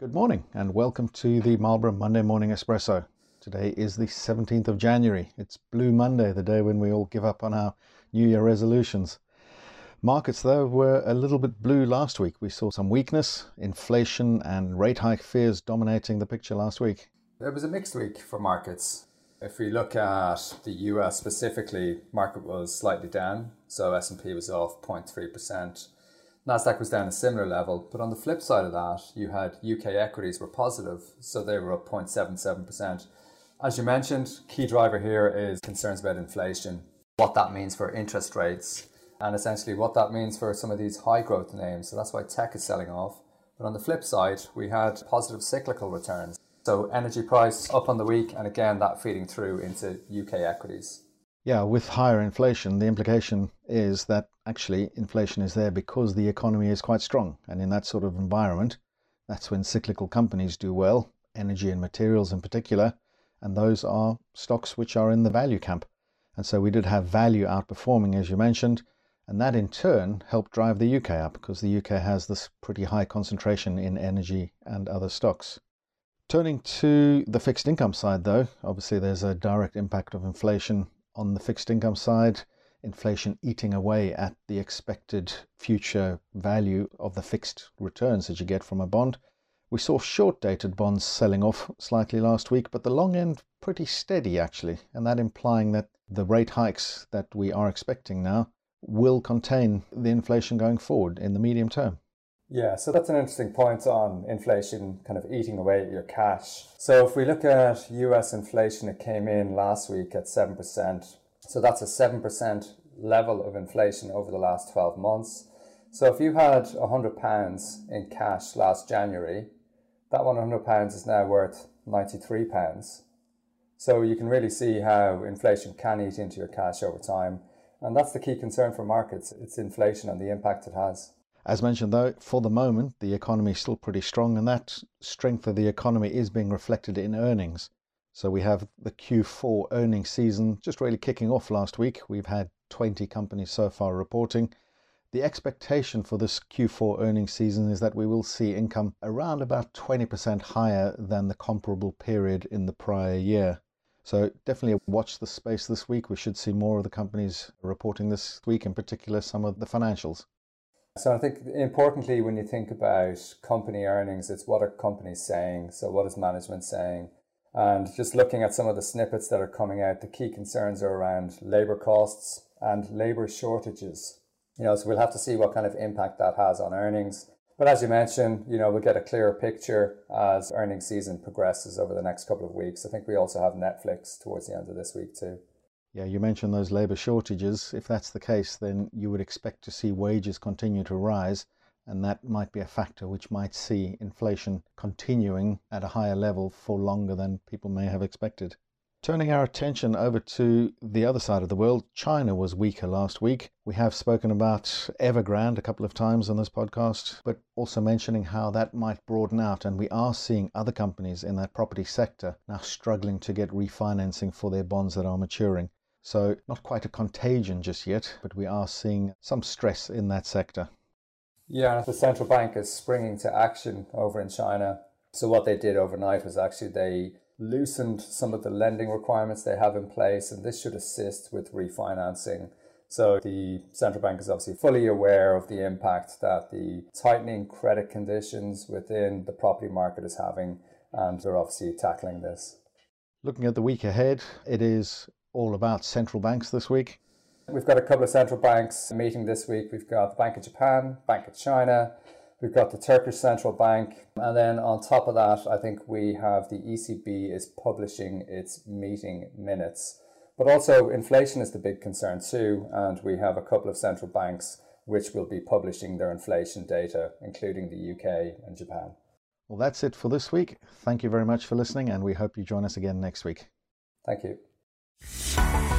Good morning and welcome to the Marlborough Monday Morning Espresso. Today is the 17th of January. It's Blue Monday, the day when we all give up on our New Year resolutions. Markets, though, were a little bit blue last week. We saw some weakness, inflation and rate hike fears dominating the picture last week. It was a mixed week for markets. If we look at the US specifically, market was slightly down. So S&P was off 0.3%. Nasdaq was down a similar level, but on the flip side of that, you had UK equities were positive, so they were up 0.77%. As you mentioned, key driver here is concerns about inflation, what that means for interest rates, and essentially what that means for some of these high growth names. So that's why tech is selling off. But on the flip side, we had positive cyclical returns. So energy price up on the week, and again, that feeding through into UK equities. Yeah, with higher inflation, the implication is that actually inflation is there because the economy is quite strong. And in that sort of environment, that's when cyclical companies do well, energy and materials in particular. And those are stocks which are in the value camp. And so we did have value outperforming, as you mentioned. And that in turn helped drive the UK up because the UK has this pretty high concentration in energy and other stocks. Turning to the fixed income side, though, obviously there's a direct impact of inflation on the fixed income side, inflation eating away at the expected future value of the fixed returns that you get from a bond. We saw short-dated bonds selling off slightly last week, but the long end pretty steady actually, and that implying that the rate hikes that we are expecting now will contain the inflation going forward in the medium term. Yeah, so that's an interesting point on inflation kind of eating away at your cash. So if we look at US inflation, it came in last week at 7%. So that's a 7% level of inflation over the last 12 months. So if you had £100 in cash last January, that £100 is now worth £93. So you can really see how inflation can eat into your cash over time. And that's the key concern for markets. It's inflation and the impact it has. As mentioned, though, for the moment, the economy is still pretty strong, and that strength of the economy is being reflected in earnings. So we have the Q4 earnings season just really kicking off last week. We've had 20 companies so far reporting. The expectation for this Q4 earnings season is that we will see income around about 20% higher than the comparable period in the prior year. So definitely watch the space this week. We should see more of the companies reporting this week, in particular some of the financials. So I think importantly, when you think about company earnings, it's what are companies saying? So what is management saying? And just looking at some of the snippets that are coming out, the key concerns are around labour costs and labour shortages. So we'll have to see what kind of impact that has on earnings. But as you mentioned, we'll get a clearer picture as earnings season progresses over the next couple of weeks. I think we also have Netflix towards the end of this week too. Yeah, you mentioned those labour shortages. If that's the case, then you would expect to see wages continue to rise, and that might be a factor which might see inflation continuing at a higher level for longer than people may have expected. Turning our attention over to the other side of the world, China was weaker last week. We have spoken about Evergrande a couple of times on this podcast, but also mentioning how that might broaden out, and we are seeing other companies in that property sector now struggling to get refinancing for their bonds that are maturing. So not quite a contagion just yet, but we are seeing some stress in that sector. Yeah, the central bank is springing to action over in China. So what they did overnight was actually they loosened some of the lending requirements they have in place, and this should assist with refinancing. So the central bank is obviously fully aware of the impact that the tightening credit conditions within the property market is having, and they're obviously tackling this. Looking at the week ahead, it is all about central banks this week. We've got a couple of central banks meeting this week. We've got the Bank of Japan, Bank of China, we've got the Turkish Central Bank. And then on top of that, I think we have the ECB is publishing its meeting minutes. But also inflation is the big concern too. And we have a couple of central banks which will be publishing their inflation data, including the UK and Japan. Well, that's it for this week. Thank you very much for listening, and we hope you join us again next week. Thank you.